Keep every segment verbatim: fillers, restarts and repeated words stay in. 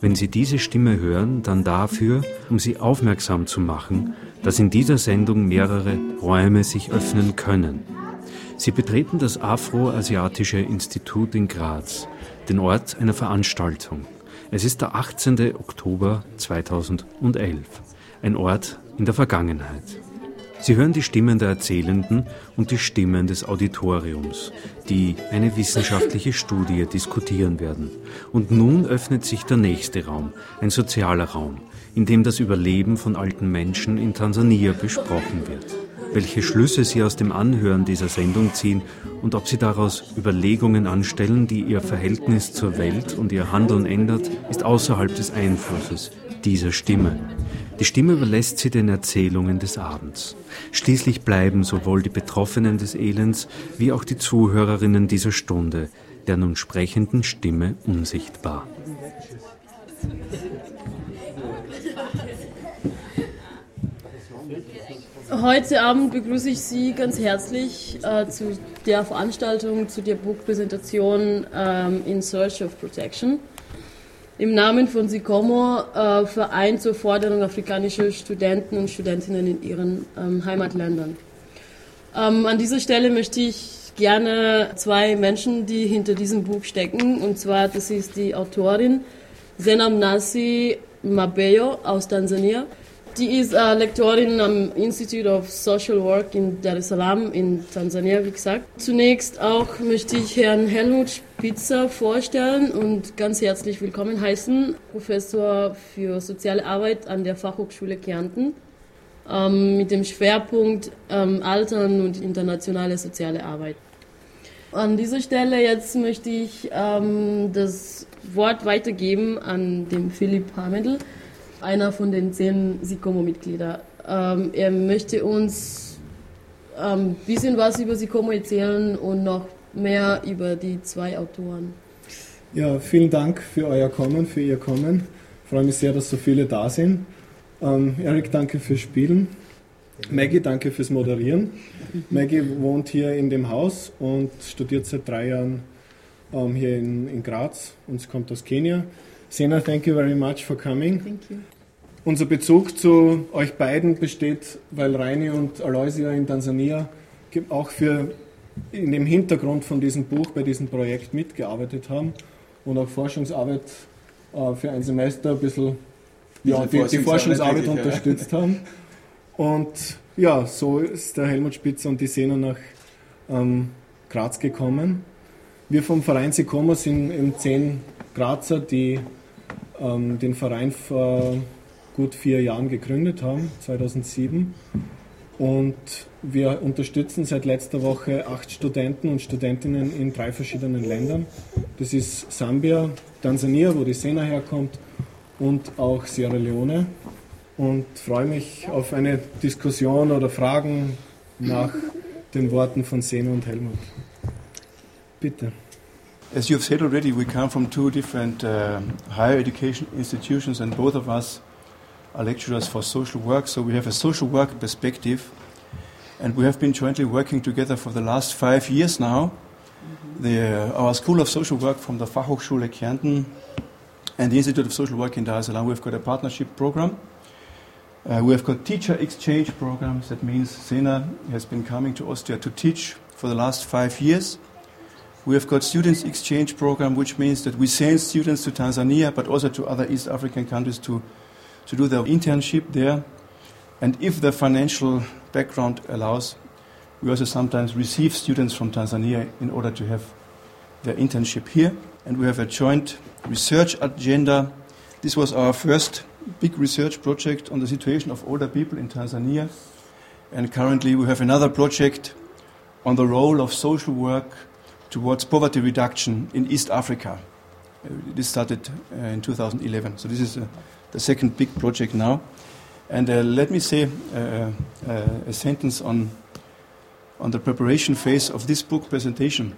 Wenn Sie diese Stimme hören, dann dafür, um Sie aufmerksam zu machen, dass in dieser Sendung mehrere Räume sich öffnen können. Sie betreten das Afroasiatische Institut in Graz, den Ort einer Veranstaltung. Es ist der achtzehnten Oktober zweitausendelf, ein Ort in der Vergangenheit. Sie hören die Stimmen der Erzählenden und die Stimmen des Auditoriums, die eine wissenschaftliche Studie diskutieren werden. Und nun öffnet sich der nächste Raum, ein sozialer Raum, in dem das Überleben von alten Menschen in Tansania besprochen wird. Welche Schlüsse Sie aus dem Anhören dieser Sendung ziehen und ob Sie daraus Überlegungen anstellen, die Ihr Verhältnis zur Welt und Ihr Handeln ändert, ist außerhalb des Einflusses dieser Stimme. Die Stimme überlässt sie den Erzählungen des Abends. Schließlich bleiben sowohl die Betroffenen des Elends wie auch die Zuhörerinnen dieser Stunde der nun sprechenden Stimme unsichtbar. Heute Abend begrüße ich Sie ganz herzlich äh, zu der Veranstaltung, zu der Buchpräsentation ähm, In Search of Protection. Im Namen von Zikomo, äh, Verein zur Förderung afrikanischer Studenten und Studentinnen in ihren ähm, Heimatländern. Ähm, an dieser Stelle möchte ich gerne zwei Menschen, die hinter diesem Buch stecken, und zwar das ist die Autorin Zena Mnasi Mabeyo aus Tansania. Die ist äh, Lektorin am Institute of Social Work in Dar es Salaam in Tansania, wie gesagt. Zunächst auch möchte ich Herrn Helmut Pizza vorstellen und ganz herzlich willkommen heißen, Professor für Soziale Arbeit an der Fachhochschule Kärnten ähm, mit dem Schwerpunkt ähm, Altern und internationale soziale Arbeit. An dieser Stelle jetzt möchte ich ähm, das Wort weitergeben an den Philipp Hamendl, einer von den zehn Zikomo-Mitgliedern. Ähm, er möchte uns ein ähm, bisschen was über Zikomo erzählen und noch mehr über die zwei Autoren. Ja, vielen Dank für euer Kommen, für ihr Kommen. Ich freue mich sehr, dass so viele da sind. Ähm, Erik, danke fürs Spielen. Maggie, danke fürs Moderieren. Maggie wohnt hier in dem Haus und studiert seit drei Jahren ähm, hier in, in Graz und kommt aus Kenia. Zena, thank you very much for coming. Thank you. Unser Bezug zu euch beiden besteht, weil Reini und Aloisia in Tansania auch für in dem Hintergrund von diesem Buch bei diesem Projekt mitgearbeitet haben und auch Forschungsarbeit äh, für ein Semester ein bisschen ja, die, die Forschungsarbeit unterstützt ja. haben. Und ja, so ist der Helmut Spitzer und die Zena nach ähm, Graz gekommen. Wir vom Verein Zikomo sind im zehn Grazer, die ähm, den Verein vor gut vier Jahren gegründet haben, zweitausendsieben. Und wir unterstützen seit letzter Woche acht Studenten und Studentinnen in drei verschiedenen Ländern. Das ist Sambia, Tansania, wo die Zena herkommt, und auch Sierra Leone. Und freue mich auf eine Diskussion oder Fragen nach den Worten von Zena und Helmut. Bitte. As you've said already, we come from two different uh, higher education institutions, and both of us are lecturers for social work, so we have a social work perspective, and we have been jointly working together for the last five years now. Mm-hmm. The, uh, our School of Social Work from the Fachhochschule Kärnten and the Institute of Social Work in Dar es Salaam, we've got a partnership program. Uh, we've got teacher exchange programs, that means Zena has been coming to Austria to teach for the last five years. We have got students exchange program, which means that we send students to Tanzania, but also to other East African countries to, to do their internship there. And if the financial background allows, we also sometimes receive students from Tanzania in order to have their internship here. And we have a joint research agenda. This was our first big research project on the situation of older people in Tanzania. And currently we have another project on the role of social work towards poverty reduction in East Africa. Uh, this started uh, in two thousand eleven. So this is uh, the second big project now. And uh, let me say uh, uh, a sentence on on the preparation phase of this book presentation.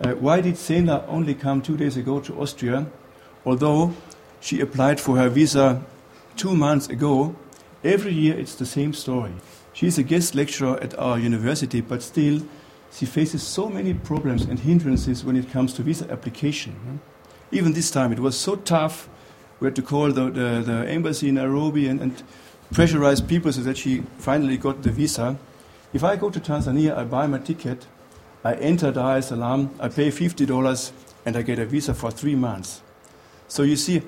Uh, why did Zena only come two days ago to Austria, although she applied for her visa two months ago? Every year it's the same story. She's a guest lecturer at our university, but still she faces so many problems and hindrances when it comes to visa application. Even this time it was so tough. We had to call the, the, the embassy in Nairobi and, and pressurize people so that she finally got the visa. If I go to Tanzania, I buy my ticket, I enter Dar es Salaam, I pay fifty dollars, and I get a visa for three months. So you see,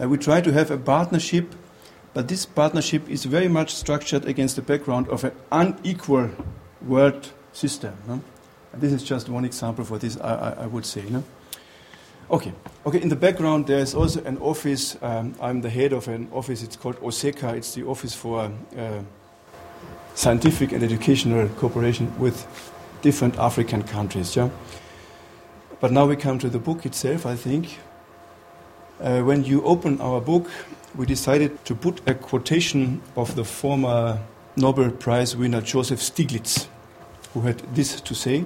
uh, we try to have a partnership, but this partnership is very much structured against the background of an unequal world system. No? And this is just one example for this, I, I, I would say. No? Okay. Okay. In the background, there is also an office. Um, I'm the head of an office. It's called OSECA. It's the Office for uh, Scientific and Educational Cooperation with different African countries. Yeah. But now we come to the book itself, I think. Uh, when you open our book, we decided to put a quotation of the former Nobel Prize winner Joseph Stiglitz, who had this to say.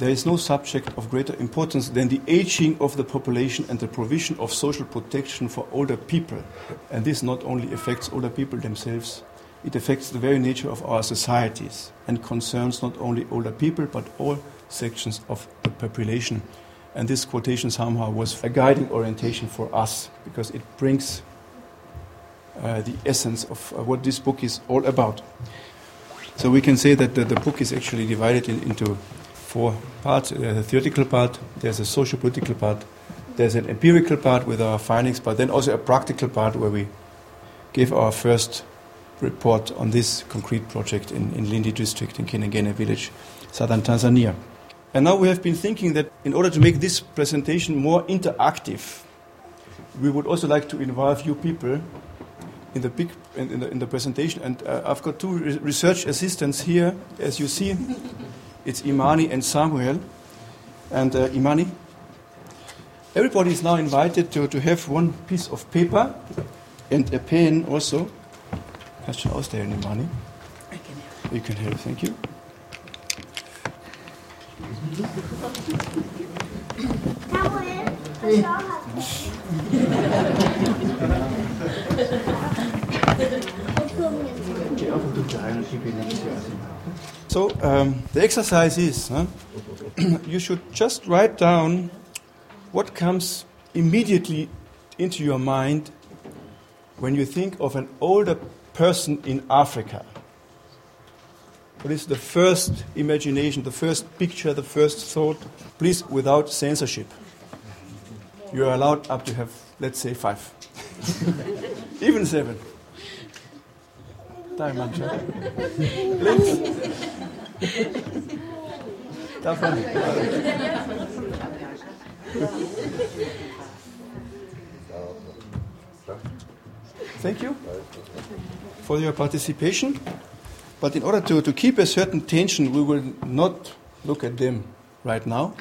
There is no subject of greater importance than the aging of the population and the provision of social protection for older people. And this not only affects older people themselves, it affects the very nature of our societies and concerns not only older people but all sections of the population. And this quotation somehow was a guiding orientation for us because it brings uh, the essence of uh, what this book is all about. So we can say that the, the book is actually divided in, into four parts. There's a theoretical part, there's a socio-political part, there's an empirical part with our findings, but then also a practical part where we gave our first report on this concrete project in, in Lindi district in Kinyangene village, southern Tanzania. And now we have been thinking that in order to make this presentation more interactive, we would also like to involve you people in the, big, in, in the, in the presentation. And uh, I've got two re- research assistants here, as you see. It's Imani and Samuel, and uh, Imani. Everybody is now invited to, to have one piece of paper and a pen also. Kannst du ausstellen, Imani? I can help. You can help, thank you. So um, the exercise is, huh? You should just write down what comes immediately into your mind when you think of an older person in Africa. What is the first imagination, the first picture, the first thought? Please, without censorship. You are allowed up to have, let's say, five. Even seven. Thank you for your participation. But in order to, to keep a certain tension, we will not look at them right now,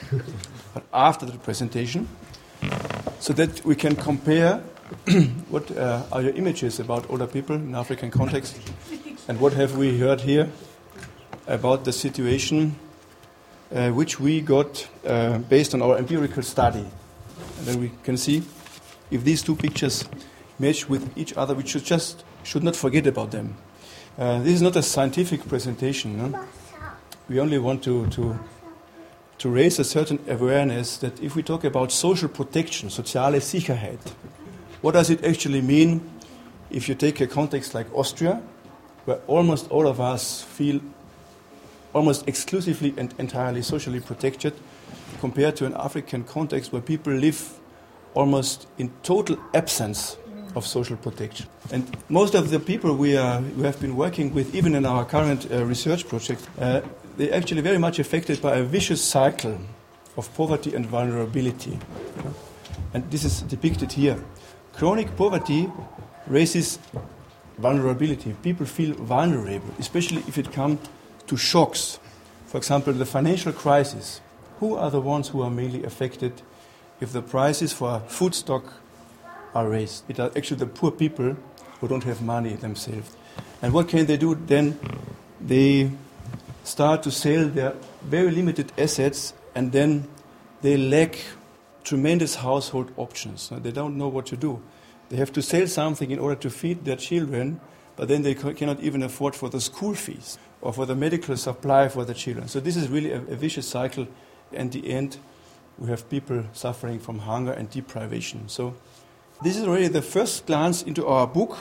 but after the presentation, so that we can compare what uh, are your images about older people in African context, and what have we heard here about the situation uh, which we got uh, based on our empirical study. And then we can see if these two pictures match with each other. We should just should not forget about them. Uh, this is not a scientific presentation. No? We only want to, to to raise a certain awareness that if we talk about social protection, soziale Sicherheit, what does it actually mean if you take a context like Austria, where almost all of us feel almost exclusively and entirely socially protected, compared to an African context where people live almost in total absence of social protection? And most of the people we, are, we have been working with, even in our current uh, research project, uh, they're actually very much affected by a vicious cycle of poverty and vulnerability. And this is depicted here. Chronic poverty raises vulnerability. People feel vulnerable, especially if it comes to shocks. For example, the financial crisis. Who are the ones who are mainly affected if the prices for food stock are raised? It are actually the poor people who don't have money themselves. And what can they do then? They start to sell their very limited assets, and then they lack tremendous household options. They don't know what to do. They have to sell something in order to feed their children, but then they cannot even afford for the school fees or for the medical supply for the children. So this is really a, a vicious cycle. At the end, we have people suffering from hunger and deprivation. So this is already the first glance into our book,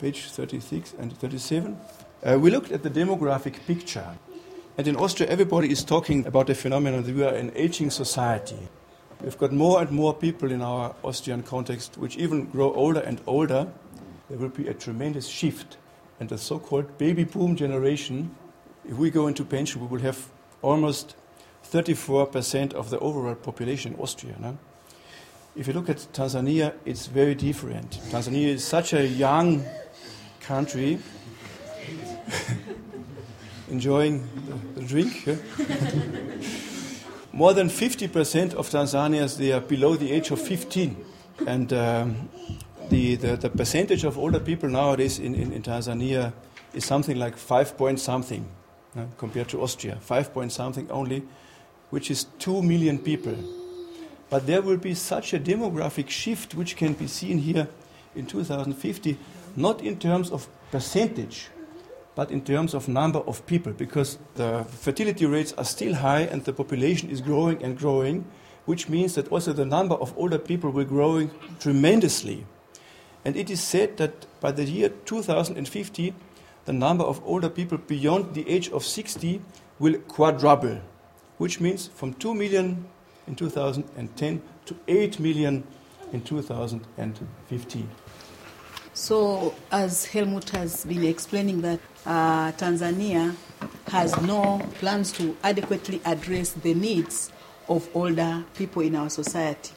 page thirty-six and thirty-seven. Uh, we looked at the demographic picture. And in Austria, everybody is talking about the phenomenon that we are an aging society. We've got more and more people in our Austrian context which even grow older and older. There will be a tremendous shift. And the so-called baby boom generation, if we go into pension, we will have almost thirty-four percent of the overall population in Austria. No? If you look at Tanzania, it's very different. Tanzania is such a young country, enjoying the, the drink. Yeah? More than fifty percent of Tanzanians, they are below the age of fifteen. And um, the, the, the percentage of older people nowadays in, in, in Tanzania is something like five point something uh, compared to Austria. Five point something only, which is two million people. But there will be such a demographic shift which can be seen here in two thousand fifty, not in terms of percentage, but in terms of number of people, because the fertility rates are still high and the population is growing and growing, which means that also the number of older people will be growing tremendously. And it is said that by the year two thousand fifty, the number of older people beyond the age of sixty will quadruple, which means from two million in two thousand ten to eight million in two thousand fifteen. So, as Helmut has been explaining, that uh, Tanzania has no plans to adequately address the needs of older people in our society.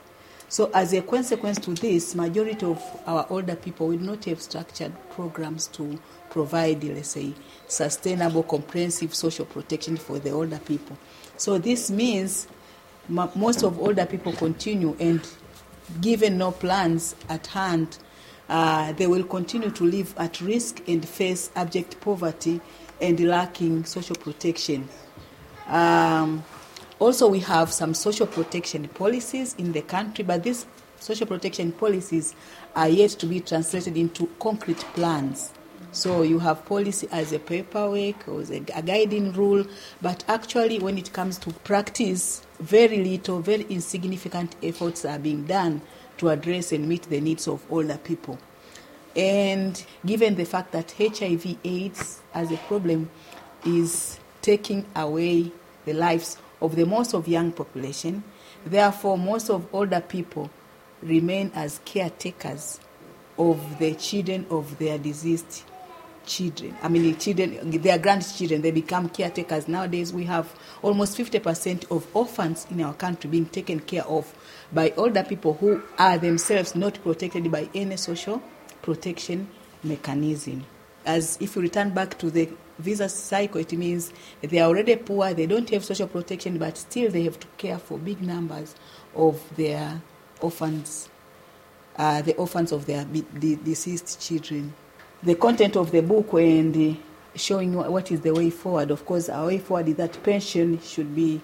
So, as a consequence to this, majority of our older people will not have structured programs to provide, let's say, sustainable, comprehensive social protection for the older people. So, this means m- most of older people continue, and given no plans at hand, Uh, they will continue to live at risk and face abject poverty and lacking social protection. Um, also, we have some social protection policies in the country, but these social protection policies are yet to be translated into concrete plans. So you have policy as a paperwork or as a guiding rule, but actually when it comes to practice, very little, very insignificant efforts are being done to address and meet the needs of older people. And given the fact that H I V AIDS as a problem is taking away the lives of the most of young population, therefore most of older people remain as caretakers of the children of their deceased children. I mean, the children, their grandchildren, they become caretakers. Nowadays, we have almost fifty percent of orphans in our country being taken care of by older people who are themselves not protected by any social protection mechanism. As if you return back to the visa cycle, it means they are already poor, they don't have social protection, but still they have to care for big numbers of their orphans, uh, the orphans of their be- de- deceased children. The content of the book and showing what is the way forward. Of course, our way forward is that pension should be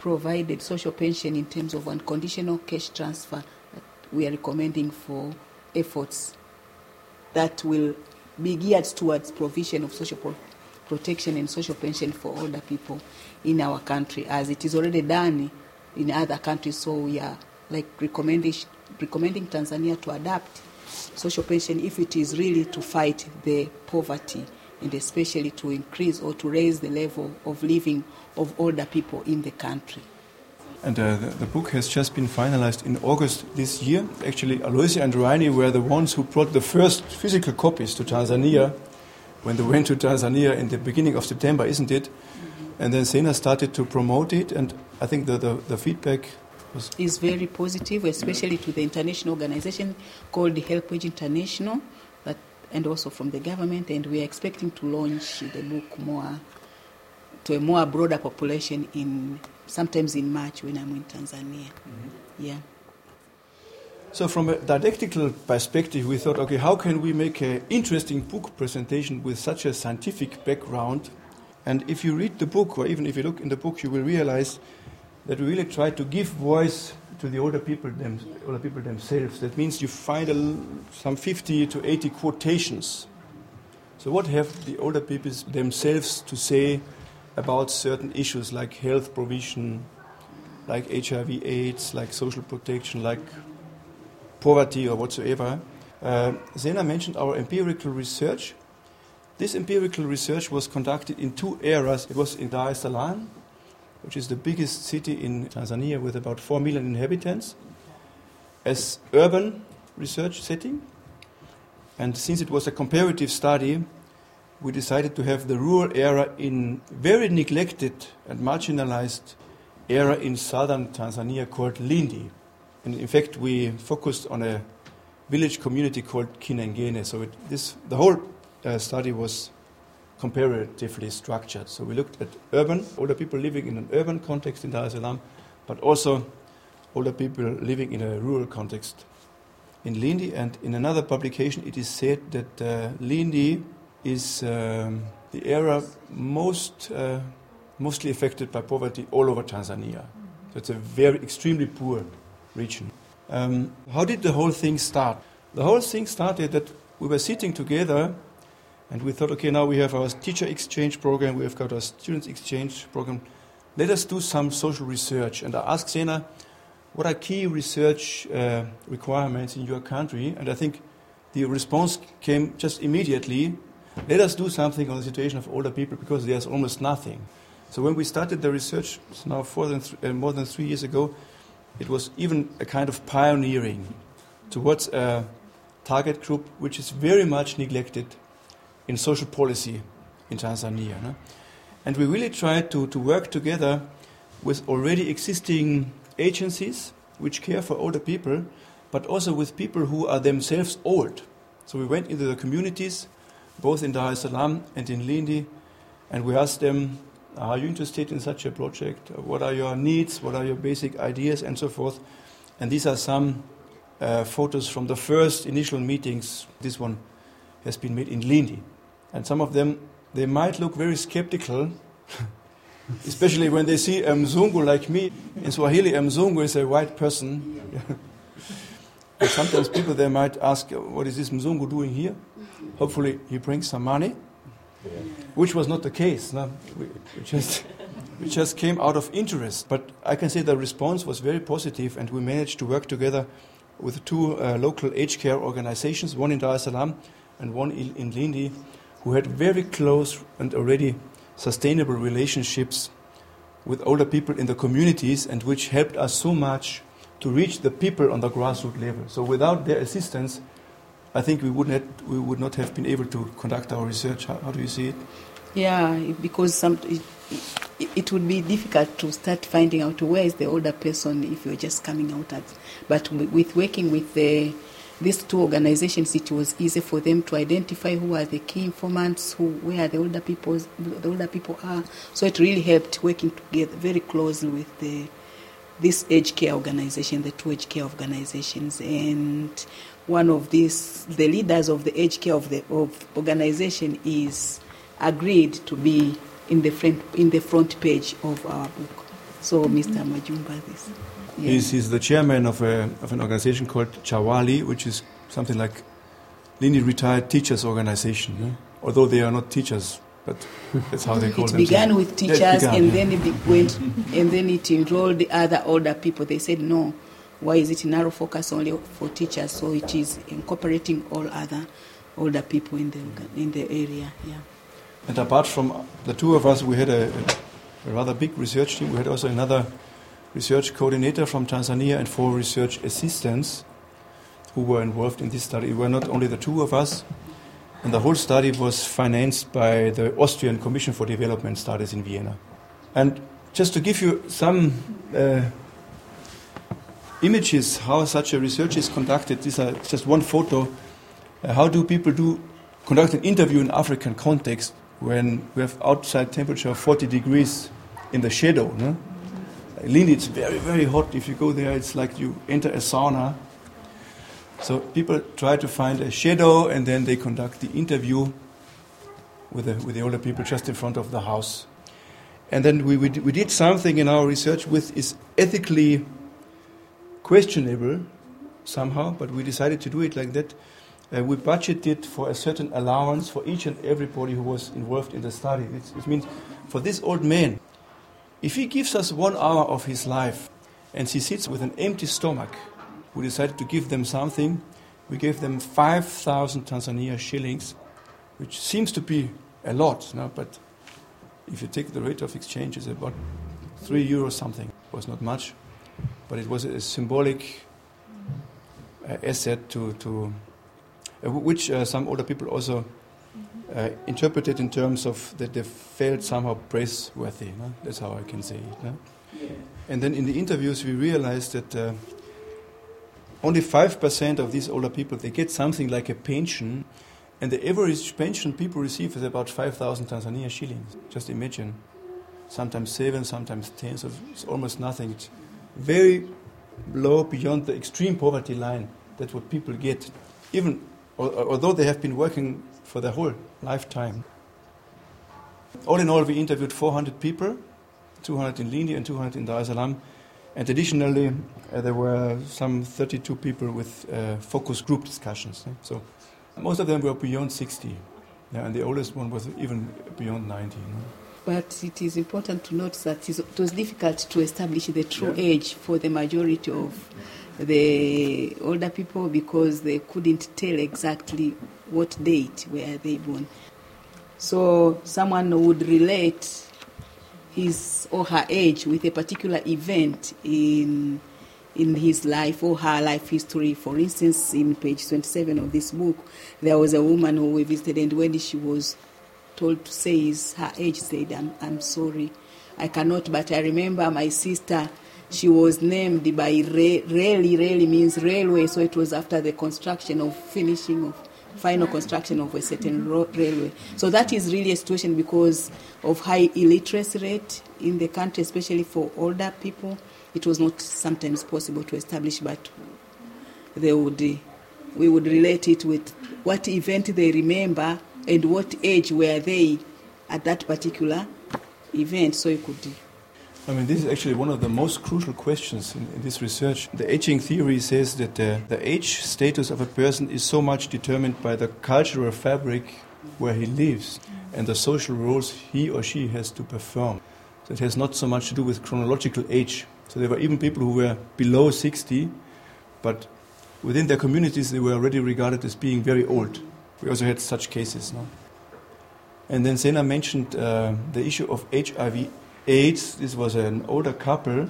provided, social pension in terms of unconditional cash transfer that we are recommending for efforts that will be geared towards provision of social pro- protection and social pension for older people in our country, as it is already done in other countries. So we are like recommending, recommending Tanzania to adapt social pension if it is really to fight the poverty and especially to increase or to raise the level of living of older people in the country. And uh, the, the book has just been finalized in August this year. Actually, Aloisia and Reini were the ones who brought the first physical copies to Tanzania when they went to Tanzania in the beginning of September, isn't it? Mm-hmm. And then Zena started to promote it, and I think the, the, the feedback is very positive, especially to the international organization called the HelpAge International, but, and also from the government, and we are expecting to launch the book more to a more broader population in sometimes in March when I'm in Tanzania. Mm-hmm. Yeah. So from a didactical perspective, we thought, okay, how can we make an interesting book presentation with such a scientific background? And if you read the book, or even if you look in the book, you will realize that we really try to give voice to the older people, them, older people themselves. That means you find a, some fifty to eighty quotations. So what have the older people themselves to say about certain issues like health provision, like H I V AIDS, like social protection, like poverty or whatsoever. Uh, Zena mentioned our empirical research. This empirical research was conducted in two eras. It was in Dar es Salaam, which is the biggest city in Tanzania with about four million inhabitants, as urban research setting. And since it was a comparative study, we decided to have the rural era in very neglected and marginalized area in southern Tanzania called Lindi. And in fact, we focused on a village community called Kinyangene. So it, this, the whole uh, study was comparatively structured. So we looked at urban, older people living in an urban context in Dar es Salaam, but also older people living in a rural context in Lindi. And in another publication, it is said that uh, Lindi is um, the area most uh, mostly affected by poverty all over Tanzania. So it's a very extremely poor region. Um, how did the whole thing start? The whole thing started that we were sitting together and we thought, okay, now we have our teacher exchange program, we have got our students exchange program, let us do some social research. And I asked Zena, what are key research uh, requirements in your country? And I think the response came just immediately, let us do something on the situation of older people because there's almost nothing. So when we started the research, it's now more than, th- uh, more than three years ago, it was even a kind of pioneering towards a target group which is very much neglected in social policy in Tanzania. No? And we really tried to, to work together with already existing agencies which care for older people, but also with people who are themselves old. So we went into the communities, both in Dar es Salaam and in Lindi, and we asked them, are you interested in such a project? What are your needs? What are your basic ideas? And so forth. And these are some uh, photos from the first initial meetings. This one has been made in Lindi. And some of them, they might look very skeptical, especially when they see a Mzungu like me. In Swahili, a Mzungu is a white person. And sometimes people, they might ask, what is this Mzungu doing here? Hopefully he brings some money. Yeah. Which was not the case. No? We, we, just, we just came out of interest. But I can say the response was very positive, and we managed to work together with two uh, local aged care organizations, one in Dar es Salaam and one in, in Lindi, who had very close and already sustainable relationships with older people in the communities, and which helped us so much to reach the people on the grassroots level. So without their assistance, I think we would not we would not have been able to conduct our research. How, how do you see it? Yeah, because some it, it, it would be difficult to start finding out where is the older person if you're just coming out at. But with working with the these two organizations, it was easy for them to identify who are the key informants, who where the older people the older people are. So it really helped working together very closely with the this aged care organization, the two aged care organizations, and one of these, the leaders of the aged care of the of organization is agreed to be in the front, in the front page of our book. So Mister Majumba is yeah. he's, he's the chairman of a of an organization called Chawali, which is something like Lindi retired teachers organization. Yeah? Although they are not teachers, but that's how they call it. It began with teachers, yeah, began, and yeah. then it went, and then it enrolled the other older people. They said no. Why is it narrow focus only for teachers? So it is incorporating all other older people in the in the area. Yeah. And apart from the two of us, we had a, a rather big research team. We had also another research coordinator from Tanzania and four research assistants who were involved in this study. It were not only the two of us, and the whole study was financed by the Austrian Commission for Development Studies in Vienna. And just to give you some Uh, images, how such a research is conducted. These are just one photo. Uh, how do people do conduct an interview in African context? when we have outside temperature of forty degrees in the shadow. No? Lindi, it's very, very hot. If you go there, it's like you enter a sauna. So people try to find a shadow, and then they conduct the interview with the, with the older people just in front of the house. And then we, we, we did something in our research which is ethically questionable somehow, but we decided to do it like that. Uh, we budgeted for a certain allowance for each and everybody who was involved in the study. It's, it means for this old man, if he gives us one hour of his life and he sits with an empty stomach, we decided to give them something. We gave them five thousand Tanzania shillings, which seems to be a lot, no? But if you take the rate of exchange, it's about three euros something. It was not much, but it was a symbolic uh, asset to, to uh, which uh, some older people also uh, interpreted in terms of that they felt somehow praiseworthy. No? That's how I can say it. No? Yeah. And then in the interviews, we realized that uh, only five percent of these older people, they get something like a pension. And the average pension people receive is about five thousand Tanzania shillings. Just imagine. Sometimes seven, sometimes ten, so it's almost nothing. It's very low, beyond the extreme poverty line. That's what people get, even although they have been working for their whole lifetime. All in all, we interviewed four hundred people, two hundred in Lindi and two hundred in Dar es Salaam. And additionally, uh, there were some thirty-two people with uh, focus group discussions. Eh? So. Most of them were beyond sixty, yeah, and the oldest one was even beyond ninety. No? But it is important to note that it was difficult to establish the true yeah. age for the majority of the older people because they couldn't tell exactly what date were they born. So someone would relate his or her age with a particular event in in his life or her life history. For instance, in page twenty-seven of this book, there was a woman who we visited, and when she was told to say his, her age, said, I'm, I'm sorry, I cannot, but I remember my sister, she was named by Re- Rally, Rally means railway, so it was after the construction of finishing of final construction of a certain ro- railway. So that is really a situation because of high illiteracy rate in the country, especially for older people. It was not sometimes possible to establish, but they would, we would relate it with what event they remember and what age were they at that particular event, so you could... I mean, this is actually one of the most crucial questions in, in this research. The aging theory says that uh, the age status of a person is so much determined by the cultural fabric where he lives and the social roles he or she has to perform. So it has not so much to do with chronological age. So there were even people who were below sixty, but within their communities they were already regarded as being very old. We also had such cases. No? And then Zena mentioned uh, the issue of H I V AIDS. This was an older couple.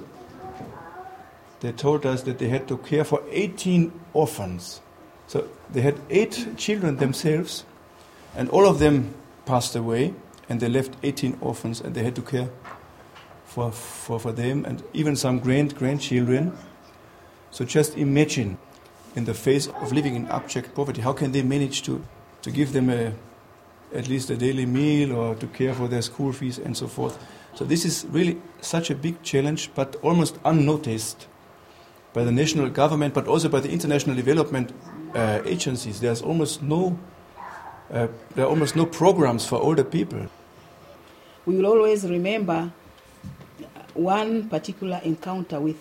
They told us that they had to care for eighteen orphans. So they had eight children themselves, and all of them passed away, and they left eighteen orphans, and they had to care For, for, for them and even some grand-grandchildren. So just imagine, in the face of living in abject poverty, how can they manage to, to give them a, at least a daily meal or to care for their school fees and so forth. So this is really such a big challenge, but almost unnoticed by the national government, but also by the international development uh, agencies. There's almost no, uh, there are almost no programs for older people. We will always remember one particular encounter with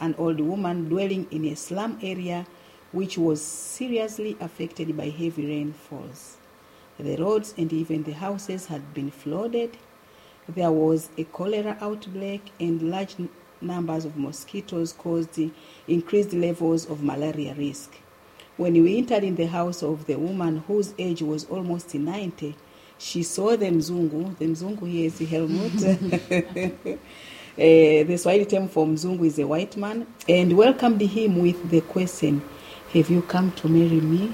an old woman dwelling in a slum area which was seriously affected by heavy rainfalls. The roads and even the houses had been flooded. There was a cholera outbreak, and large numbers of mosquitoes caused increased levels of malaria risk. When we entered in the house of the woman whose age was almost ninety, she saw the Mzungu. The Mzungu here is the Helmut. Uh, the Swahili term for Mzungu is a white man, and welcomed him with the question, have you come to marry me?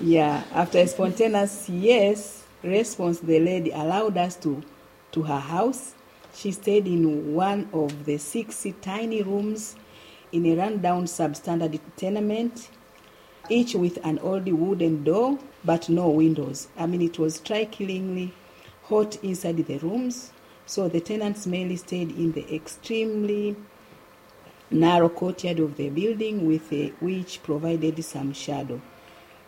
Yeah, after a spontaneous yes response, the lady allowed us to, to her house. She stayed in one of the six tiny rooms in a rundown substandard tenement. each with an old wooden door but no windows. I mean, it was strikingly hot inside the rooms, so the tenants mainly stayed in the extremely narrow courtyard of the building, with a, which provided some shadow.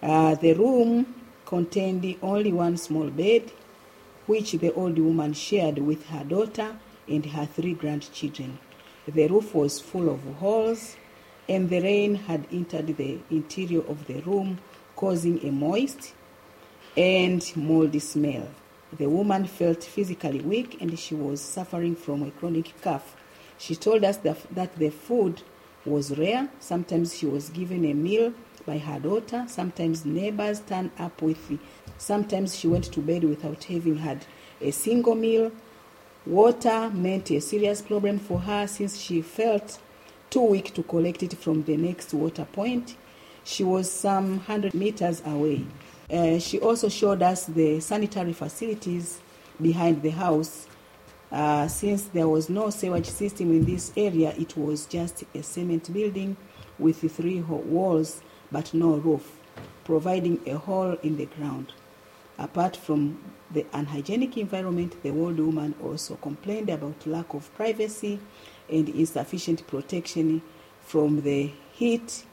Uh, the room contained only one small bed, which the old woman shared with her daughter and her three grandchildren. The roof was full of holes, and the rain had entered the interior of the room, causing a moist and moldy smell. The woman felt physically weak, and she was suffering from a chronic cough. She told us that, that the food was rare. Sometimes she was given a meal by her daughter. Sometimes neighbors turned up with it. Sometimes she went to bed without having had a single meal. Water meant a serious problem for her, since she felt too weak to collect it from the next water point. She was some one hundred meters away. Uh, she also showed us the sanitary facilities behind the house. Uh, since there was no sewage system in this area, it was just a cement building with three walls but no roof, providing a hole in the ground. Apart from the unhygienic environment, the old woman also complained about lack of privacy and insufficient protection from the heat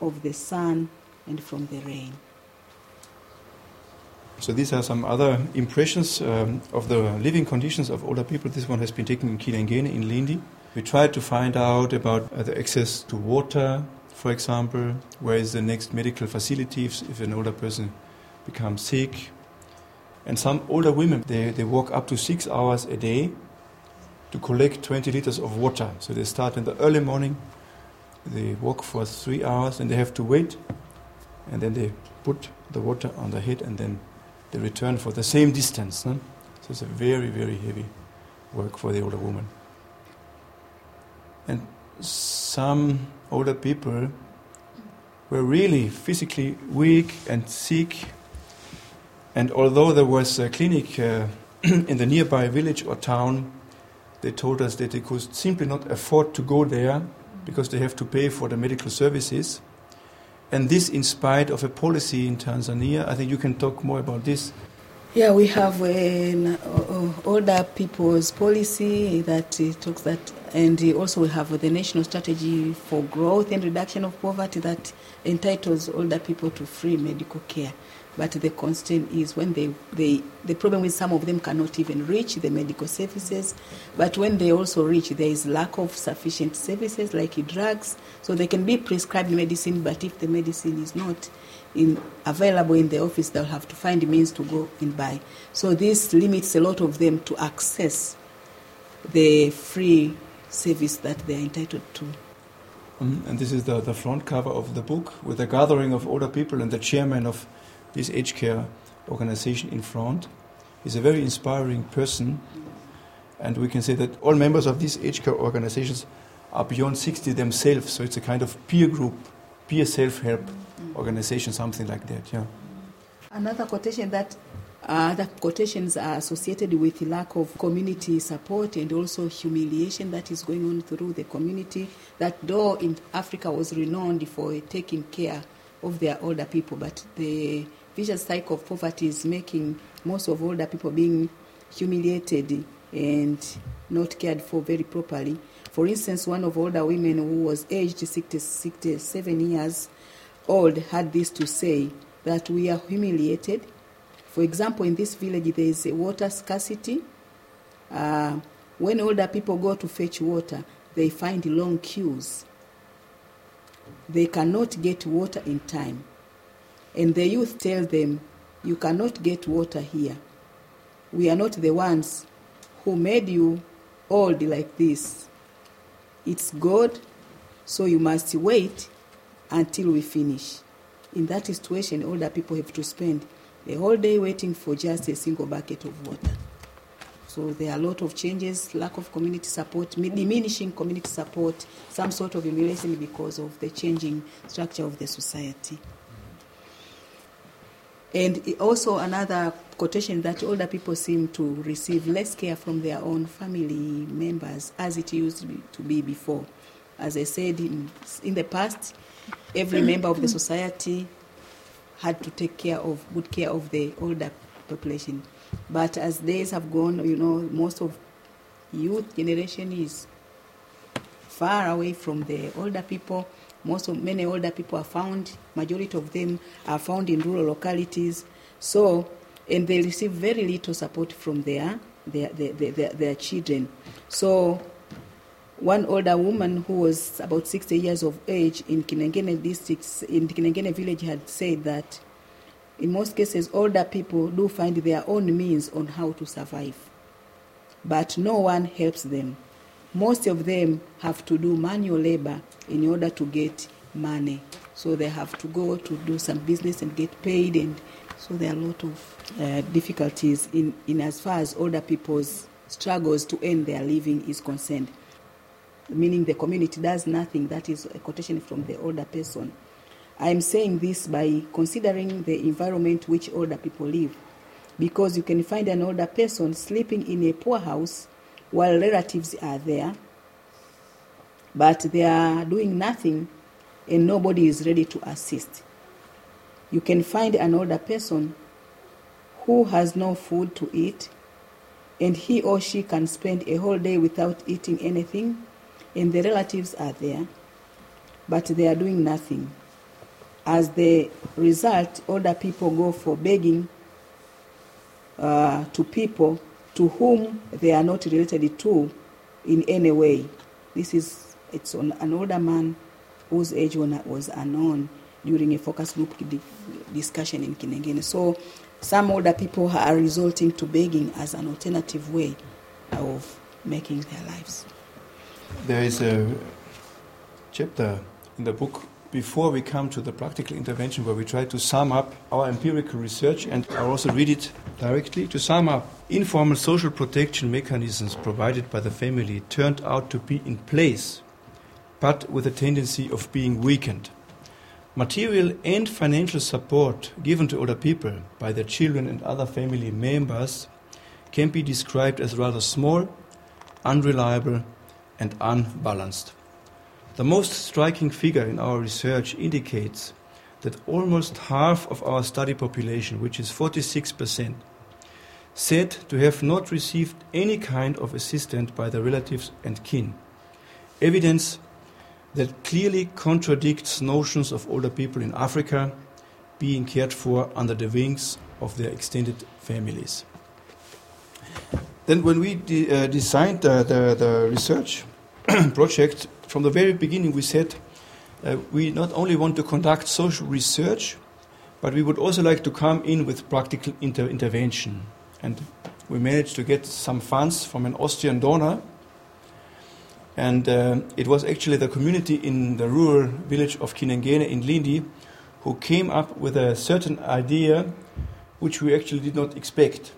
of the sun and from the rain. So these are some other impressions um, of the living conditions of older people. This one has been taken in Kinyangene in Lindi. We tried to find out about uh, the access to water, for example, where is the next medical facility if an older person becomes sick. And some older women, they, they walk up to six hours a day to collect twenty liters of water. So they start in the early morning, they walk for three hours and they have to wait, and then they put the water on the head and then they return for the same distance. No? So it's a very, very heavy work for the older woman. And some older people were really physically weak and sick. And although there was a clinic uh, in the nearby village or town, they told us that they could simply not afford to go there because they have to pay for the medical services. And this in spite of a policy in Tanzania. I think you can talk more about this. Yeah, we have an older people's policy that talks that, and also we have the national strategy for growth and reduction of poverty that entitles older people to free medical care. But the constant is when they, they the problem is some of them cannot even reach the medical services. But when they also reach, there is lack of sufficient services like drugs. So they can be prescribed medicine, but if the medicine is not in, available in the office, they'll have to find means to go and buy. So this limits a lot of them to access the free service that they are entitled to. Mm, and this is the, the front cover of the book with a gathering of older people and the chairman of this aged care organization in front. Is a very inspiring person, and we can say that all members of these aged care organizations are beyond sixty themselves, so it's a kind of peer group, peer self-help organization, something like that, yeah. Another quotation that uh, the quotations are associated with the lack of community support and also humiliation that is going on through the community, that though in Africa was renowned for taking care of their older people, but the vicious cycle of poverty is making most of older people being humiliated and not cared for very properly. For instance, one of older women who was aged sixty, sixty-seven years old had this to say, that we are humiliated. For example, in this village there is a water scarcity. Uh, when older people go to fetch water, they find long queues. They cannot get water in time. And the youth tell them, you cannot get water here. We are not the ones who made you old like this. It's God, so you must wait until we finish. In that situation, older people have to spend the whole day waiting for just a single bucket of water. So there are a lot of changes, lack of community support, diminishing community support, some sort of humiliation because of the changing structure of the society. And also another quotation, that older people seem to receive less care from their own family members as it used to be before. As I said, in, in the past, every member of the society had to take care of, good care of the older population. But as days have gone, you know, most of youth generation is far away from the older people. Most of, many older people are found, majority of them are found in rural localities. So, and they receive very little support from their their their, their, their children. So, one older woman who was about sixty years of age in Kinyangene districts, in Kinyangene village, had said that in most cases older people do find their own means on how to survive, but no one helps them. Most of them have to do manual labor in order to get money. So they have to go to do some business and get paid, and so there are a lot of uh, difficulties in, in as far as older people's struggles to earn their living is concerned. Meaning the community does nothing. That is a quotation from the older person. I am saying this by considering the environment which older people live, because you can find an older person sleeping in a poor house while relatives are there, but they are doing nothing and nobody is ready to assist. You can find an older person who has no food to eat, and he or she can spend a whole day without eating anything, and the relatives are there, but they are doing nothing. As the result, older people go for begging uh, to people to whom they are not related to in any way. This is, it's on an older man whose age was unknown during a focus group discussion in Kinyangene. So some older people are resorting to begging as an alternative way of making their lives. There is a chapter in the book before we come to the practical intervention where we try to sum up our empirical research, and I also read it directly. To sum up, informal social protection mechanisms provided by the family turned out to be in place, but with a tendency of being weakened. Material and financial support given to older people by their children and other family members can be described as rather small, unreliable, and unbalanced. The most striking figure in our research indicates that almost half of our study population, which is forty-six percent, said to have not received any kind of assistance by their relatives and kin. Evidence that clearly contradicts notions of older people in Africa being cared for under the wings of their extended families. Then when we de- uh, designed the, the, the research project, from the very beginning we said uh, we not only want to conduct social research, but we would also like to come in with practical inter- intervention. And we managed to get some funds from an Austrian donor, and uh, it was actually the community in the rural village of Kinyangene in Lindi who came up with a certain idea which we actually did not expect.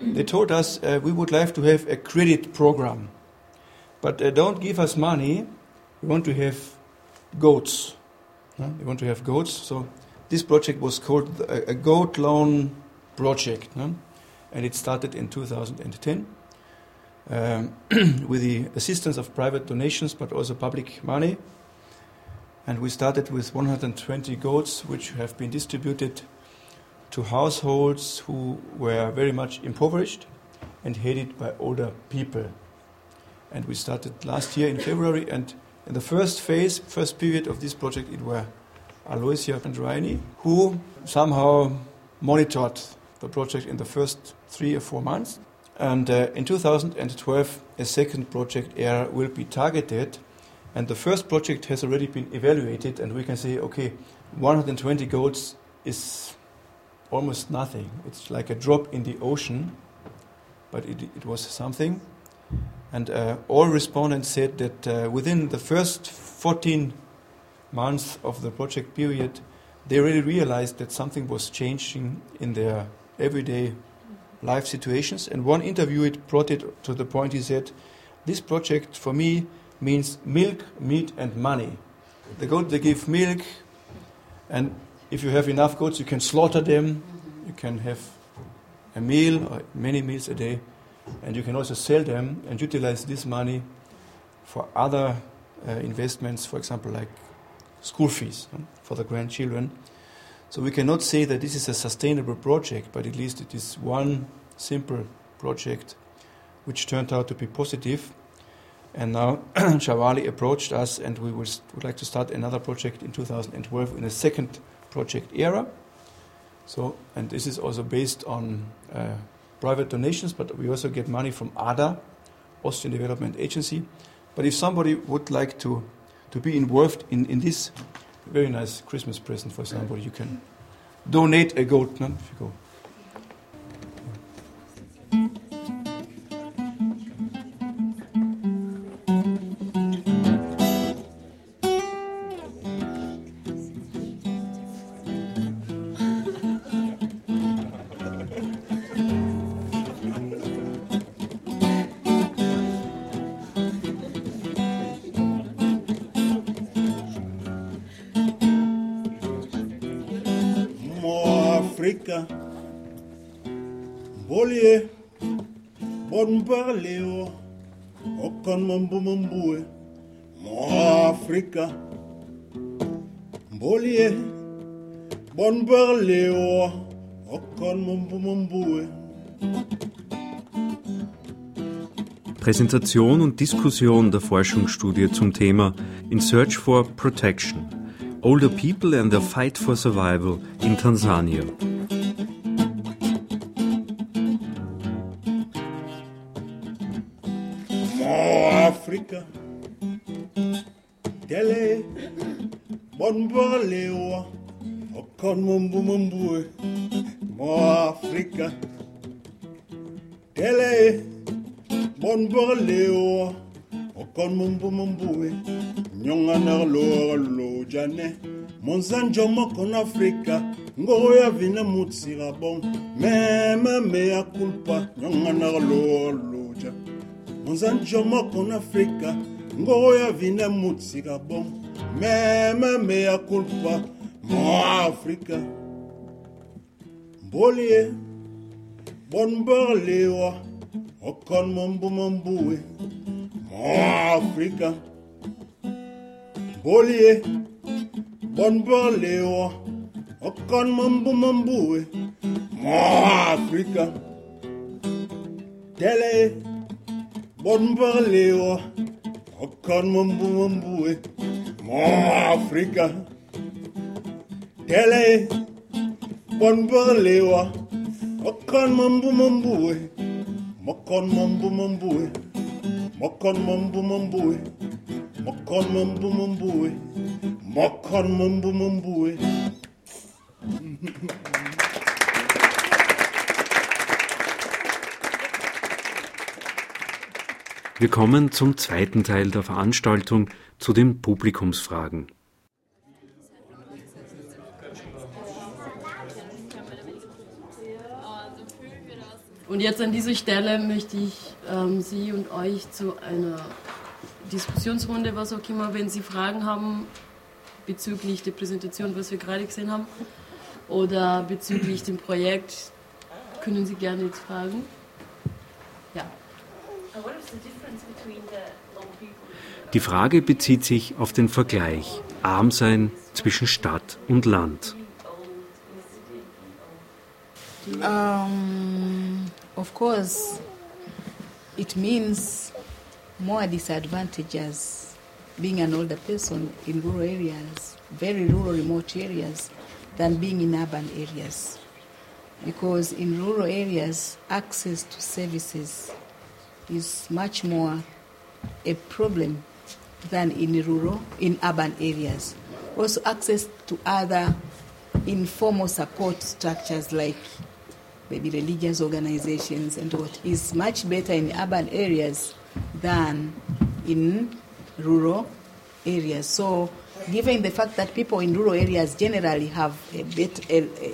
They told us uh, we would like to have a credit program, but uh, don't give us money. We want to have goats. Huh? We want to have goats. So this project was called a goat loan project, huh? And it started in two thousand ten um, with the assistance of private donations, but also public money. And we started with one hundred twenty goats, which have been distributed to households who were very much impoverished and headed by older people. And we started last year in February, and in the first phase, first period of this project, it were Aloisia and Reini, who somehow monitored the project in the first three or four months. And uh, in two thousand twelve, a second project era will be targeted, and the first project has already been evaluated, and we can say, okay, one hundred twenty goats is almost nothing. It's like a drop in the ocean, but it, it was something. And uh, all respondents said that uh, within the first fourteen months of the project period, they really realized that something was changing in their everyday life situations. And one interviewee brought it to the point, he said, this project for me means milk, meat, and money. The goat, they give milk, and if you have enough goats, you can slaughter them, you can have a meal, or many meals a day, and you can also sell them and utilize this money for other uh, investments, for example, like school fees for the grandchildren. So we cannot say that this is a sustainable project, but at least it is one simple project which turned out to be positive. And now Chawali approached us, and we would like to start another project in two thousand twelve in the second project era. So, and this is also based on uh, private donations, but we also get money from A D A, Austrian Development Agency. But if somebody would like to, to be involved in, in this very nice Christmas present, for example, you can donate a goat. No? If you go. Bolie, bon parleo, okan mambu mambue, mo Africa. Bolie, bon parleo, okan mambu mambue. Präsentation und Diskussion der Forschungsstudie zum Thema In Search for Protection: Older People and the Fight for Survival in Tansania. Mon Africa, télé, bon borléo, aucun mon boum mon boué, mon Africa, télé, bon borléo, aucun mon boum mon boué, mon Africa, bolie. Bon borléo, okan mambu mambue, mo Africa. Tele, bon borléo, okan mambu mambue, mo Africa. Tele, bon borléo, okan mambu mambue, mokan mambu mambue, mokan mambu mambue, mokan mambu mambue. Mokan Mumbu Mumbue. Wir kommen zum zweiten Teil der Veranstaltung, zu den Publikumsfragen. Und jetzt an dieser Stelle möchte ich ähm, Sie und euch zu einer Diskussionsrunde, was auch immer, wenn Sie Fragen haben, bezüglich der Präsentation, was wir gerade gesehen haben, oder bezüglich dem Projekt, können Sie gerne jetzt fragen. Ja. Die Frage bezieht sich auf den Vergleich Armsein zwischen Stadt und Land. Um, of course, it means more disadvantages. Being an older person in rural areas, very rural, remote areas, than being in urban areas. Because in rural areas, access to services is much more a problem than in rural, in urban areas. Also access to other informal support structures like maybe religious organizations and what is much better in urban areas than in rural areas. So given the fact that people in rural areas generally have a bit, a, a,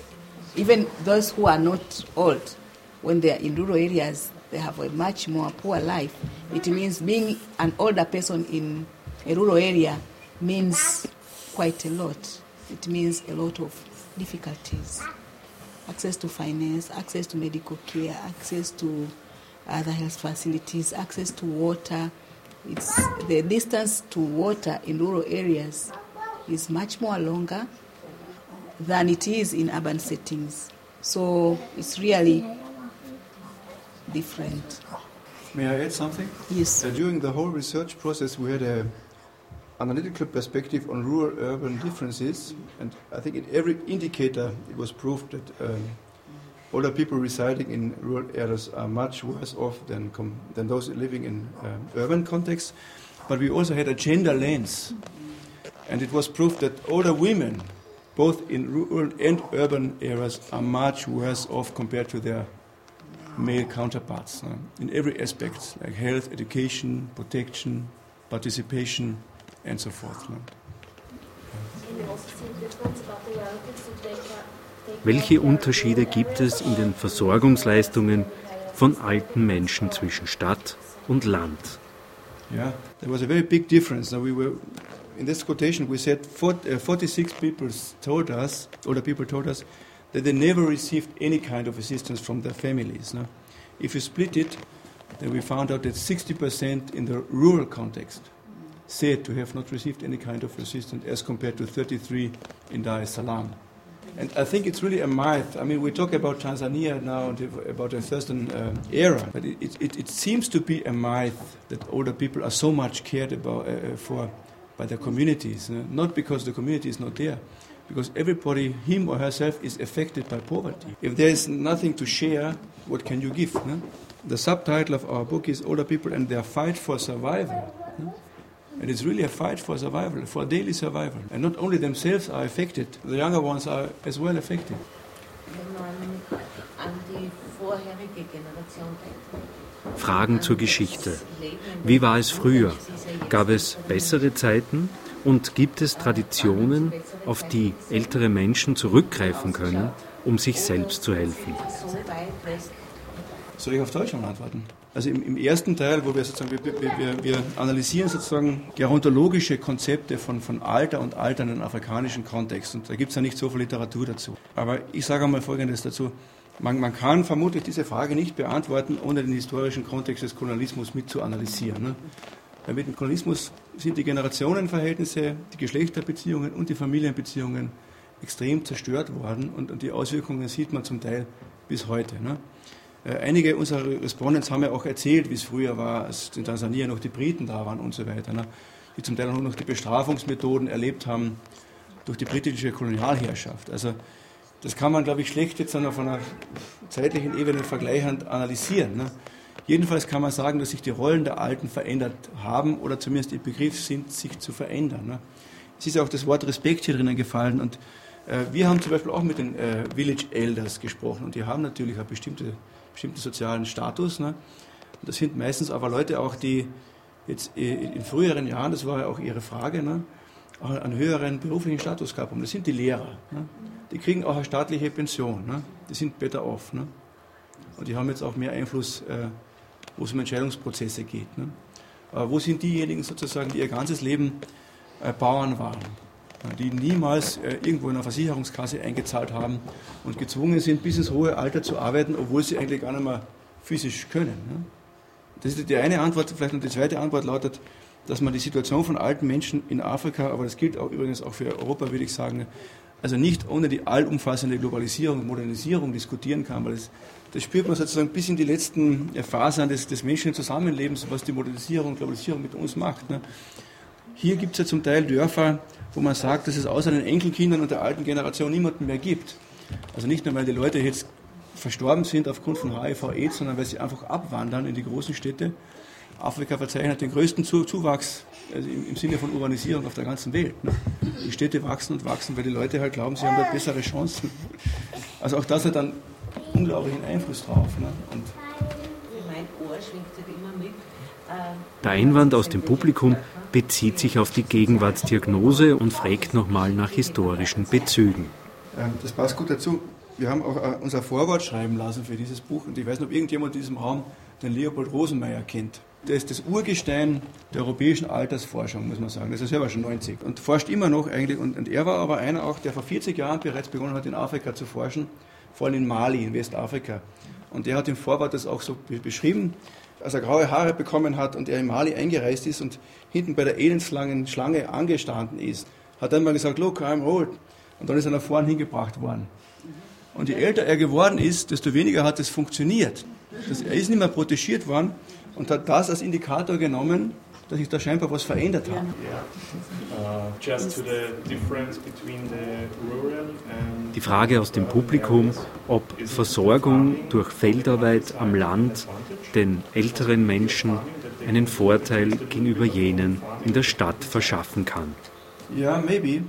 even those who are not old, when they are in rural areas, they have a much more poor life. It means being an older person in a rural area means quite a lot. It means a lot of difficulties. Access to finance, access to medical care, access to other health facilities, access to water. It's the distance to water in rural areas is much more longer than it is in urban settings. So it's really different. May I add something? Yes. Uh, during the whole research process, we had a analytical perspective on rural-urban differences, and I think in every indicator it was proved that um, older people residing in rural areas are much worse off than com- than those living in um, urban contexts. But we also had a gender lens, and it was proved that older women, both in rural and urban areas, are much worse off compared to their male counterparts uh, in every aspect, like health, education, protection, participation, and so forth. No? Welche Unterschiede gibt es in den Versorgungsleistungen von alten Menschen zwischen Stadt und Land? Yeah, there was a very big difference. Now we were in this quotation we said forty-six people told us, older people told us, that they never received any kind of assistance from their families. No? If you split it, then we found out that sixty percent in the rural context said to have not received any kind of assistance as compared to thirty-three in Dar es Salaam. And I think it's really a myth. I mean, we talk about Tansania now, about a certain uh, era, but it, it, it seems to be a myth that older people are so much cared about uh, for by their communities, uh, not because the community is not there, because everybody, him or herself, is affected by poverty. If there is nothing to share, what can you give? No? The subtitle of our book is Older People and Their Fight for Survival. No? And it's really a fight for survival, for daily survival. And not only themselves are affected, the younger ones are as well affected. Fragen zur Geschichte. Wie war es früher? Gab es bessere Zeiten? Und gibt es Traditionen, auf die ältere Menschen zurückgreifen können, um sich selbst zu helfen? Soll ich auf Deutsch antworten? Also im, im ersten Teil, wo wir sozusagen, wir, wir, wir analysieren sozusagen gerontologische Konzepte von, von Alter und alternden afrikanischen Kontext. Und da gibt es ja nicht so viel Literatur dazu. Aber ich sage einmal Folgendes dazu. Man, man kann vermutlich diese Frage nicht beantworten, ohne den historischen Kontext des Kolonialismus mit zu analysieren. Ne? Weil mit dem Kolonialismus sind die Generationenverhältnisse, die Geschlechterbeziehungen und die Familienbeziehungen extrem zerstört worden. Und, und die Auswirkungen sieht man zum Teil bis heute. Ne? Einige unserer Respondents haben ja auch erzählt, wie es früher war, als in Tansania noch die Briten da waren und so weiter, ne? Die zum Teil auch noch die Bestrafungsmethoden erlebt haben durch die britische Kolonialherrschaft. Also das kann man, glaube ich, schlecht jetzt von einer zeitlichen Ebene vergleichend analysieren. Ne? Jedenfalls kann man sagen, dass sich die Rollen der Alten verändert haben oder zumindest im Begriff sind, sich zu verändern. Ne? Es ist ja auch das Wort Respekt hier drinnen gefallen und äh, wir haben zum Beispiel auch mit den äh, Village Elders gesprochen und die haben natürlich eine bestimmte bestimmten sozialen Status. Ne? Das sind meistens aber Leute auch, die jetzt in früheren Jahren, das war ja auch Ihre Frage, ne? auch einen höheren beruflichen Status gehabt haben. Das sind die Lehrer. Ne? Die kriegen auch eine staatliche Pension. Ne? Die sind better off. Ne? Und die haben jetzt auch mehr Einfluss, äh, wo es um Entscheidungsprozesse geht. Ne? Aber wo sind diejenigen sozusagen, die ihr ganzes Leben äh, Bauern waren? Die niemals äh, irgendwo in einer Versicherungskasse eingezahlt haben und gezwungen sind, bis ins hohe Alter zu arbeiten, obwohl sie eigentlich gar nicht mehr physisch können. Ne? Das ist die eine Antwort, vielleicht noch die zweite Antwort lautet, dass man die Situation von alten Menschen in Afrika, aber das gilt auch übrigens auch für Europa, würde ich sagen, also nicht ohne die allumfassende Globalisierung und Modernisierung diskutieren kann, weil das, das spürt man sozusagen bis in die letzten Fasern des, des menschlichen Zusammenlebens, was die Modernisierung und Globalisierung mit uns macht. Ne? Hier gibt es ja zum Teil Dörfer, wo man sagt, dass es außer den Enkelkindern und der alten Generation niemanden mehr gibt. Also nicht nur, weil die Leute jetzt verstorben sind aufgrund von H I V Aids, sondern weil sie einfach abwandern in die großen Städte. Afrika verzeichnet den größten Zuwachs also im Sinne von Urbanisierung auf der ganzen Welt. Die Städte wachsen und wachsen, weil die Leute halt glauben, sie haben da bessere Chancen. Also auch das hat dann unglaublichen Einfluss drauf. Und mein Ohr schwingt immer mit. Der Einwand aus dem Publikum bezieht sich auf die Gegenwartsdiagnose und fragt nochmal nach historischen Bezügen. Das passt gut dazu. Wir haben auch unser Vorwort schreiben lassen für dieses Buch. Und ich weiß nicht, ob irgendjemand in diesem Raum den Leopold Rosenmayr kennt. Der ist das Urgestein der europäischen Altersforschung, muss man sagen. Das ist selber schon neunzig und forscht immer noch eigentlich. Und er war aber einer auch, der vor vierzig Jahren bereits begonnen hat, in Afrika zu forschen, vor allem in Mali, in Westafrika. Und der hat im Vorwort das auch so beschrieben, als er graue Haare bekommen hat und er in Mali eingereist ist und hinten bei der elendslangen Schlange angestanden ist, hat einmal gesagt, look, I'm old. Und dann ist er nach vorn hingebracht worden. Und je älter er geworden ist, desto weniger hat es funktioniert. Das, er ist nicht mehr protegiert worden und hat das als Indikator genommen, dass sich da scheinbar was verändert hat. Die Frage aus dem Publikum, ob Versorgung durch Feldarbeit am Land den älteren Menschen einen Vorteil gegenüber jenen in der Stadt verschaffen kann. Ja, yeah, maybe.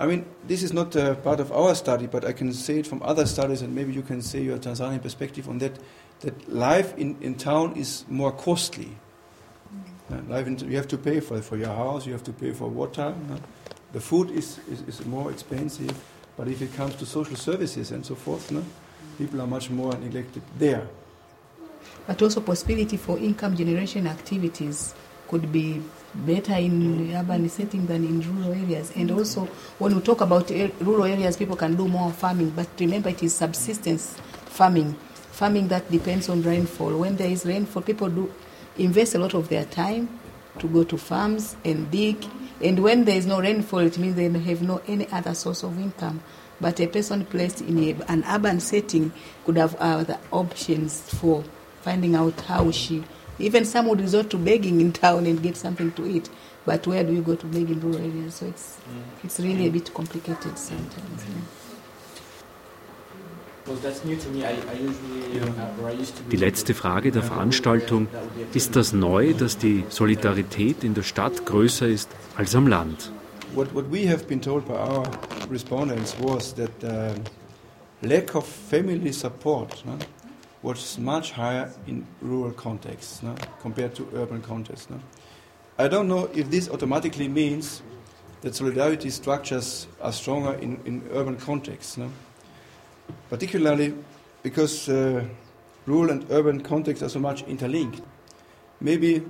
I mean, this is not a part of our study, but I can say it from other studies, and maybe you can say your Tanzanian perspective on that, that life in, in town is more costly. Life in, you have to pay for, for your house, you have to pay for water. The food is, is, is more expensive, but if it comes to social services and so forth, no, people are much more neglected there. But also possibility for income generation activities could be better in urban setting than in rural areas. And also, when we talk about rural areas, people can do more farming, but remember it is subsistence farming, farming that depends on rainfall. When there is rainfall, people do invest a lot of their time to go to farms and dig. And when there is no rainfall, it means they have no any other source of income. But a person placed in a, an urban setting could have other options for finding out how she... Even some would resort to begging in town and get something to eat. But where do you go to beg in rural areas? So it's it's really a bit complicated sometimes. Yeah. Die letzte Frage der Veranstaltung, ist das neu, dass die Solidarität in der Stadt größer ist als am Land? What, what we have been told by our respondents was that the lack of family support, no, was much higher in rural contexts, no, compared to urban contexts. No. I don't know if this automatically means that solidarity structures are stronger in, in urban contexts. No. Particularly because uh, rural and urban contexts are so much interlinked. Maybe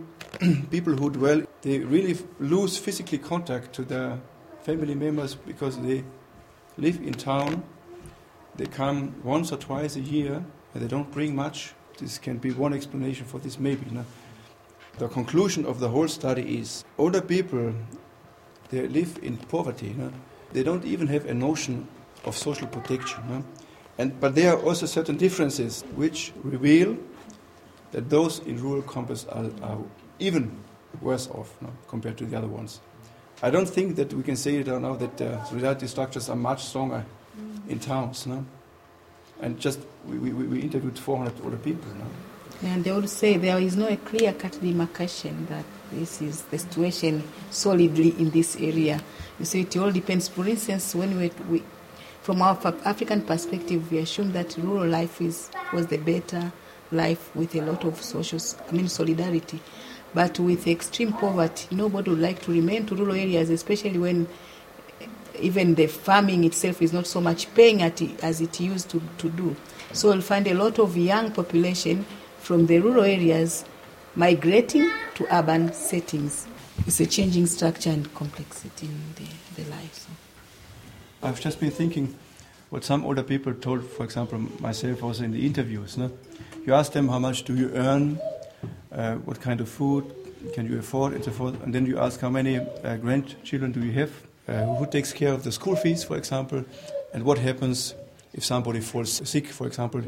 people who dwell, they really lose physically contact to their family members because they live in town, they come once or twice a year, and they don't bring much. This can be one explanation for this maybe. No? The conclusion of the whole study is older people, they live in poverty. No? They don't even have a notion of social protection. No? And, but there are also certain differences which reveal that those in rural contexts are, are even worse off, no, compared to the other ones. I don't think that we can say now that uh, solidarity structures are much stronger in towns. No? And just we, we, we interviewed four hundred older people. No? And they would say there is no clear-cut demarcation that this is the situation solidly in this area. You see, it all depends. For instance, when we... we From our African perspective, we assume that rural life is was the better life with a lot of social, I mean, solidarity. But with extreme poverty, nobody would like to remain to rural areas, especially when even the farming itself is not so much paying at it as it used to, to do. So we'll find a lot of young population from the rural areas migrating to urban settings. It's a changing structure and complexity in the, the life. So. I've just been thinking what some older people told, for example, myself also in the interviews. No? You ask them how much do you earn, uh, what kind of food can you afford, and so forth. And then you ask how many uh, grandchildren do you have, uh, who takes care of the school fees, for example, and what happens if somebody falls sick, for example,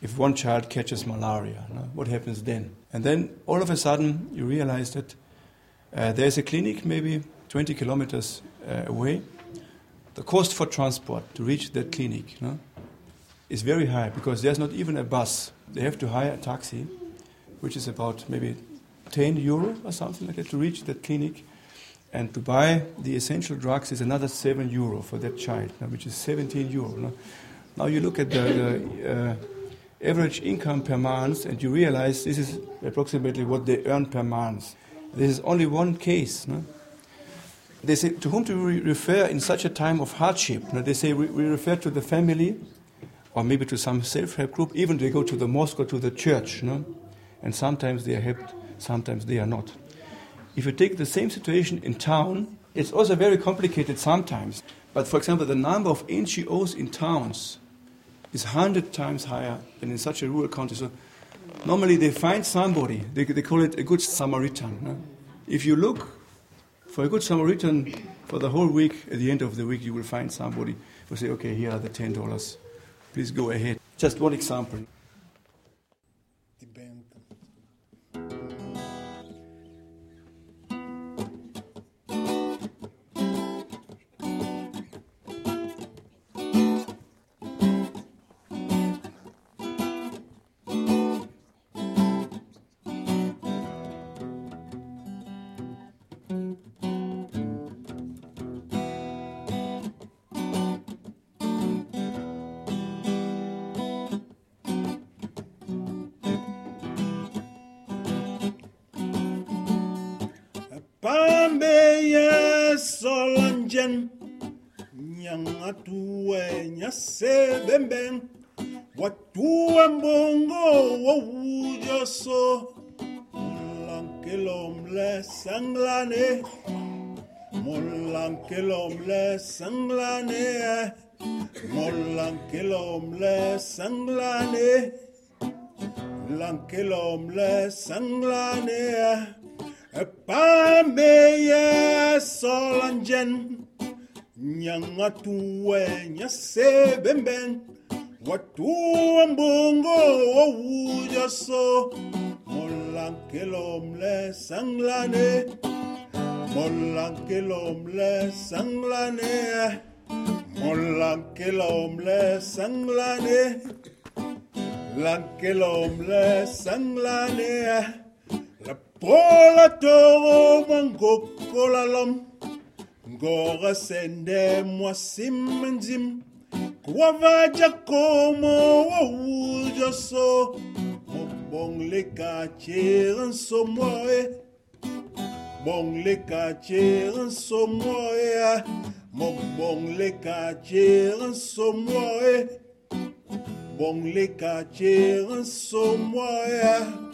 if one child catches malaria. No? What happens then? And then all of a sudden you realize that uh, there's a clinic maybe twenty kilometers uh, away. The cost for transport to reach that clinic, no, is very high because there's not even a bus. They have to hire a taxi, which is about maybe ten euro or something like that to reach that clinic. And to buy the essential drugs is another seven euro for that child, no, which is seventeen euro. No. Now you look at the, the uh, average income per month and you realize this is approximately what they earn per month. This is only one case, no. They say, to whom do we refer in such a time of hardship? Now they say, we, we refer to the family, or maybe to some self-help group. Even they go to the mosque or to the church, no? And sometimes they are helped, sometimes they are not. If you take the same situation in town, it's also very complicated sometimes. But for example, the number of N G Os in towns is one hundred times higher than in such a rural country. So normally they find somebody, they, they call it a good Samaritan. No? If you look for a good Samaritan, for the whole week, at the end of the week, you will find somebody who say, okay, here are the ten dollars. Please go ahead. Just one example. Sanglane, Molankelom le sanglane, Lankelom le sanglane, Pameye solangen, Nyangatue nyase bemben, Watu mbongo wujaso, Molankelom le sanglane, Molankelom le sanglane, Molankelom le sanglane, Lankelom le sanglane, La pola toro mango kolalom, Ngora sende moi simmenzim, Kwavaja komo wujoso, Mobong le kachiran somoe, Bong le kachiran somoe, Mok bong le kachiran somoe, Bong le kachiran somoe.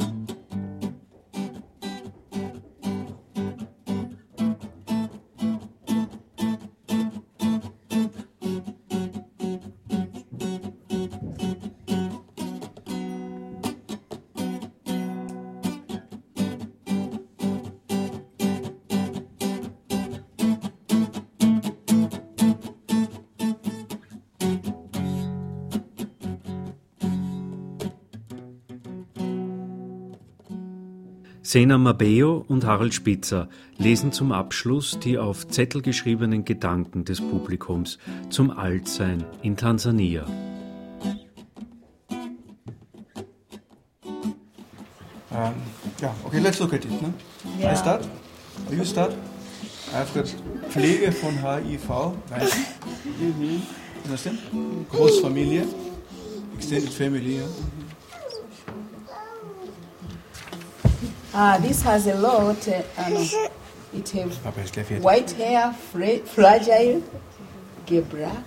Zena Mabeyo und Harald Spitzer lesen zum Abschluss die auf Zettel geschriebenen Gedanken des Publikums zum Altsein in Tansania. Um, yeah, okay, let's look at it. Ne? Yeah. I start? Are you start? I've got Pflege von H I V. Nice. Mm-hmm. Understand? Großfamilie. Extended family. Yeah. Ah, this has a lot. Uh, no. It has white hair, fra- fragile, gebra-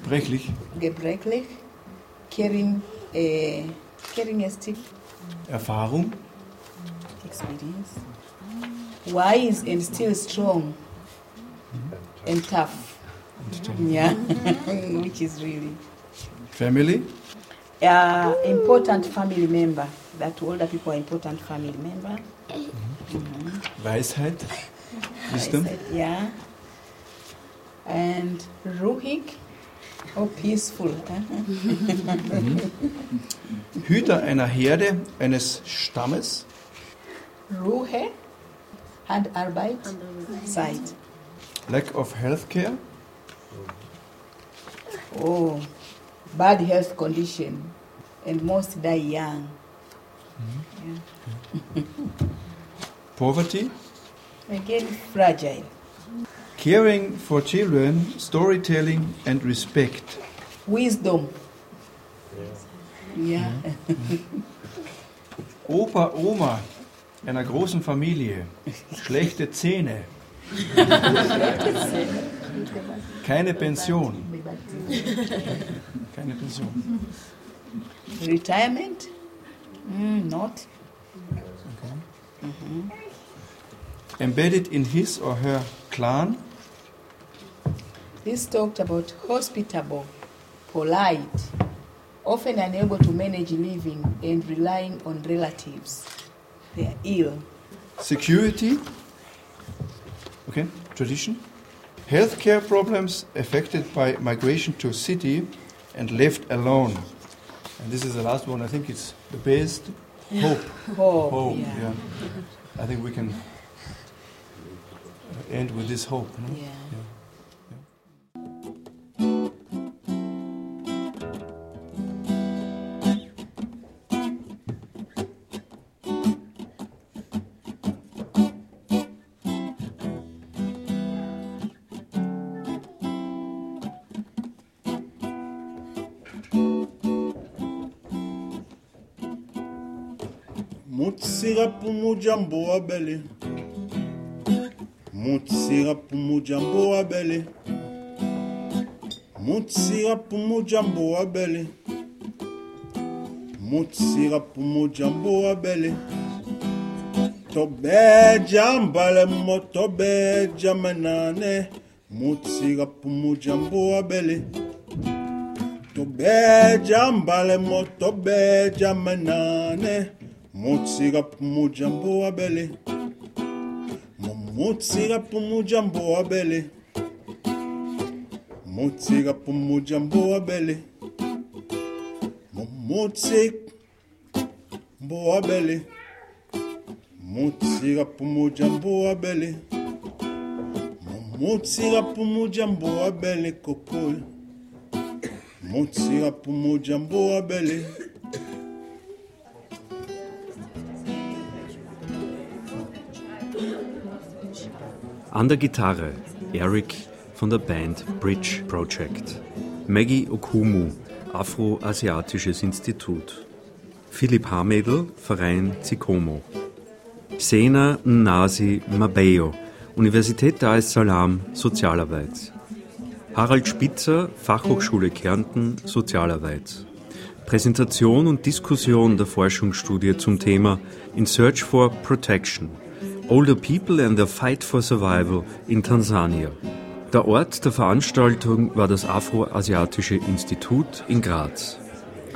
gebrechlich, gebrechlich, carrying a, carrying a stick. Erfahrung, experience, wise and still strong, mm-hmm. and tough. Mm-hmm. Yeah, which is really family. Uh, important family member. That older people are important family member. Mm-hmm. Mm-hmm. Weisheit, wisdom. Weisheit, yeah. And ruhig or peaceful. mm-hmm. Hüter einer Herde, eines Stammes. Ruhe, Handarbeit, Zeit. Lack of healthcare. Oh, bad health condition, and most die young. Mm-hmm. Yeah. Poverty. Again, fragile. Caring for children, storytelling and respect. Wisdom. Yeah. yeah. Mm-hmm. Opa, Oma, einer großen Familie. Schlechte Zähne. Keine Pension. Keine Pension. Retirement. Mm, not. Okay. Mm-hmm. Embedded in his or her clan. This talked about hospitable, polite, often unable to manage living and relying on relatives. They are ill. Security. okay, tradition. Healthcare problems affected by migration to city and left alone. And this is the last one. I think it's the best hope. Hope. Hope. Yeah. yeah. I think we can end with this hope. No? Yeah. yeah. Mutsira pumu jambo abele. Mutsira pumu jambo abele. Mutsira pumu jambo abele. Mutsira pumu jambo abele. Tobe jambale motobe jamanane. Mutsira pumu jambo abele. Tobe jambale motobe jamanane. Mutsira pumu jambo abele. Mutsira pumu jambo abele. Mutsira pumu jambo abele. Mutsira pumu abele. Mutsira pumu jambo abele. Mutsira pumu jambo abele kokol. Mutsira pumu jambo abele. An der Gitarre Erik von der Band Bridge Project, Maggie Okumu, Afroasiatisches Institut, Philipp Hamendl, Verein Zikomo, Zena Mnasi Mabeyo, Universität Dar es Salaam, Sozialarbeit, Harald Spitzer, Fachhochschule Kärnten, Sozialarbeit. Präsentation und Diskussion der Forschungsstudie zum Thema In Search for Protection. Older People and the Fight for Survival in Tansania. Der Ort der Veranstaltung war das Afroasiatische Institut in Graz,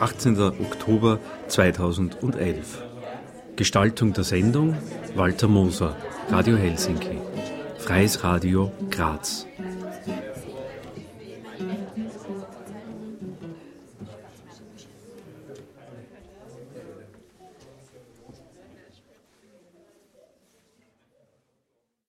achtzehnter Oktober zweitausendelf. Gestaltung der Sendung Walter Moser, Radio Helsinki, Freies Radio Graz.